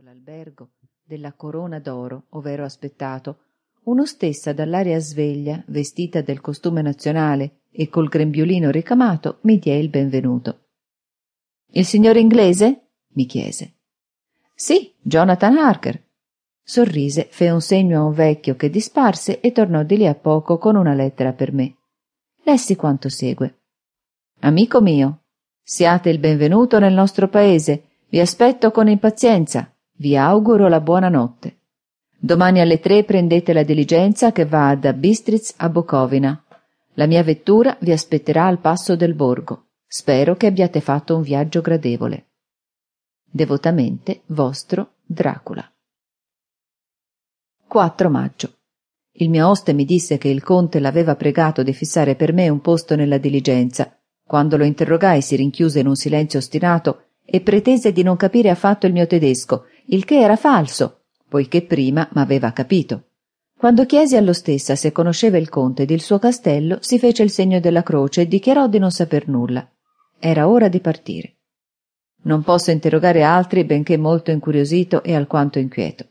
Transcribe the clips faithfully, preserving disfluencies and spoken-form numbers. l'albergo della Corona d'Oro, ovvero aspettato, uno stessa dall'aria sveglia, vestita del costume nazionale e col grembiulino ricamato, mi diè il benvenuto. «Il signore inglese?» mi chiese. «Sì, Jonathan Harker». Sorrise, fe un segno a un vecchio che disparse e tornò di lì a poco con una lettera per me. Lessi quanto segue. «Amico mio, siate il benvenuto nel nostro paese. Vi aspetto con impazienza. Vi auguro la buona notte. Domani alle tre prendete la diligenza che va da Bistritz a Bocovina. La mia vettura vi aspetterà al passo del borgo. Spero che abbiate fatto un viaggio gradevole. Devotamente vostro Dracula». quattro maggio. Il mio oste mi disse che il conte l'aveva pregato di fissare per me un posto nella diligenza. Quando lo interrogai si rinchiuse in un silenzio ostinato e pretese di non capire affatto il mio tedesco, il che era falso, poiché prima m'aveva capito. Quando chiesi allo stessa se conosceva il conte ed il suo castello, si fece il segno della croce e dichiarò di non saper nulla. Era ora di partire. Non posso interrogare altri, benché molto incuriosito e alquanto inquieto.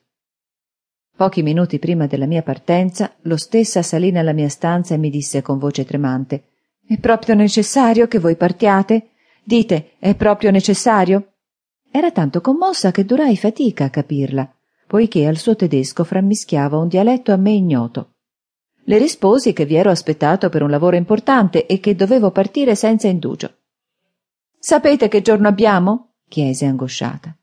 Pochi minuti prima della mia partenza, lo stessa salì nella mia stanza e mi disse con voce tremante: «È proprio necessario che voi partiate? Dite, è proprio necessario?» Era tanto commossa che durai fatica a capirla, poiché al suo tedesco frammischiava un dialetto a me ignoto. Le risposi che vi ero aspettato per un lavoro importante e che dovevo partire senza indugio. «Sapete che giorno abbiamo?» chiese angosciata.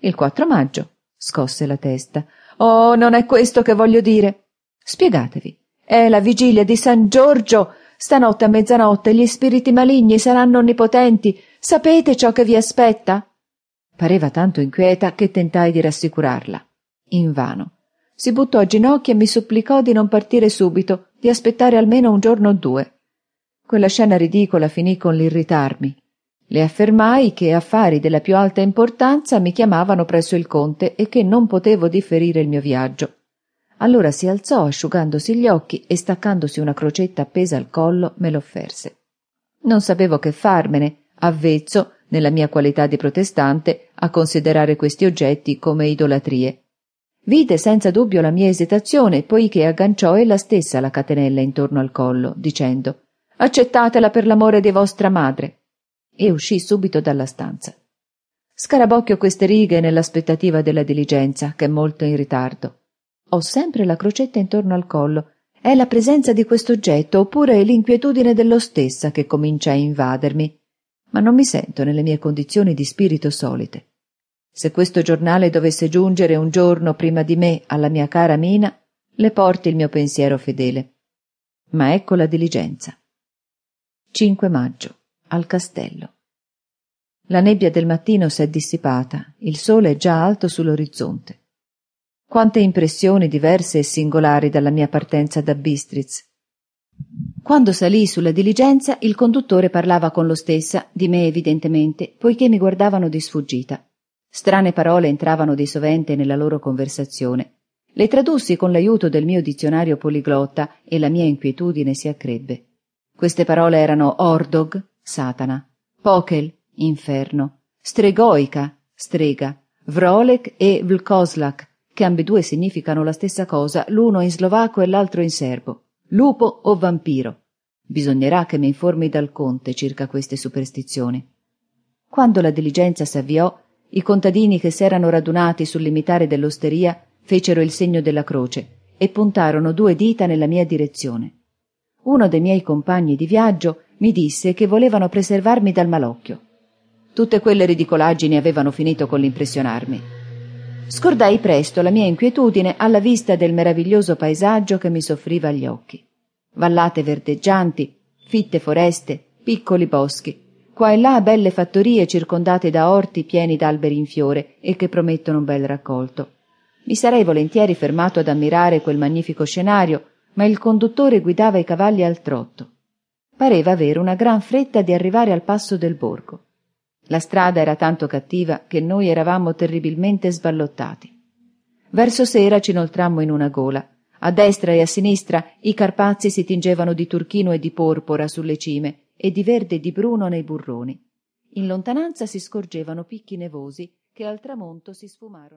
«Il quattro maggio», scosse la testa. «Oh, non è questo che voglio dire. Spiegatevi. È la vigilia di San Giorgio. Stanotte a mezzanotte gli spiriti maligni saranno onnipotenti. Sapete ciò che vi aspetta?» Pareva tanto inquieta che tentai di rassicurarla. Invano. Si buttò a ginocchia e mi supplicò di non partire subito, di aspettare almeno un giorno o due. Quella scena ridicola finì con l'irritarmi. Le affermai che affari della più alta importanza mi chiamavano presso il conte e che non potevo differire il mio viaggio. Allora si alzò asciugandosi gli occhi e staccandosi una crocetta appesa al collo me l'offerse. Non sapevo che farmene, avvezzo, nella mia qualità di protestante, a considerare questi oggetti come idolatrie. Vide senza dubbio la mia esitazione, poiché agganciò ella stessa la catenella intorno al collo, dicendo: «Accettatela per l'amore di vostra madre», e uscì subito dalla stanza. Scarabocchio queste righe nell'aspettativa della diligenza, che è molto in ritardo. Ho sempre la crocetta intorno al collo. È la presenza di quest'oggetto, oppure l'inquietudine dello stessa, che comincia a invadermi, ma non mi sento nelle mie condizioni di spirito solite. Se questo giornale dovesse giungere un giorno prima di me alla mia cara Mina, le porti il mio pensiero fedele. Ma ecco la diligenza. cinque maggio, al castello. La nebbia del mattino s'è dissipata, il sole è già alto sull'orizzonte. Quante impressioni diverse e singolari dalla mia partenza da Bistritz. Quando salii sulla diligenza, il conduttore parlava con lo stessa, di me evidentemente, poiché mi guardavano di sfuggita. Strane parole entravano di sovente nella loro conversazione. Le tradussi con l'aiuto del mio dizionario poliglotta e la mia inquietudine si accrebbe. Queste parole erano ordog, Satana, pokel, inferno, stregoica, strega, vrolek e vlkoslak, che ambedue significano la stessa cosa, l'uno in slovacco e l'altro in serbo, lupo o vampiro. Bisognerà che mi informi dal conte circa queste superstizioni. Quando la diligenza s'avviò, i contadini che s'erano radunati sul limitare dell'osteria fecero il segno della croce e puntarono due dita nella mia direzione. Uno dei miei compagni di viaggio mi disse che volevano preservarmi dal malocchio. Tutte quelle ridicolaggini avevano finito con l'impressionarmi. Scordai presto la mia inquietudine alla vista del meraviglioso paesaggio che mi soffriva agli occhi. Vallate verdeggianti, fitte foreste, piccoli boschi, qua e là belle fattorie circondate da orti pieni d'alberi in fiore e che promettono un bel raccolto. Mi sarei volentieri fermato ad ammirare quel magnifico scenario, ma il conduttore guidava i cavalli al trotto. Pareva avere una gran fretta di arrivare al passo del borgo. La strada era tanto cattiva che noi eravamo terribilmente sballottati. Verso sera ci inoltrammo in una gola. A destra e a sinistra i Carpazi si tingevano di turchino e di porpora sulle cime, e di verde e di bruno nei burroni. In lontananza si scorgevano picchi nevosi che al tramonto si sfumarono.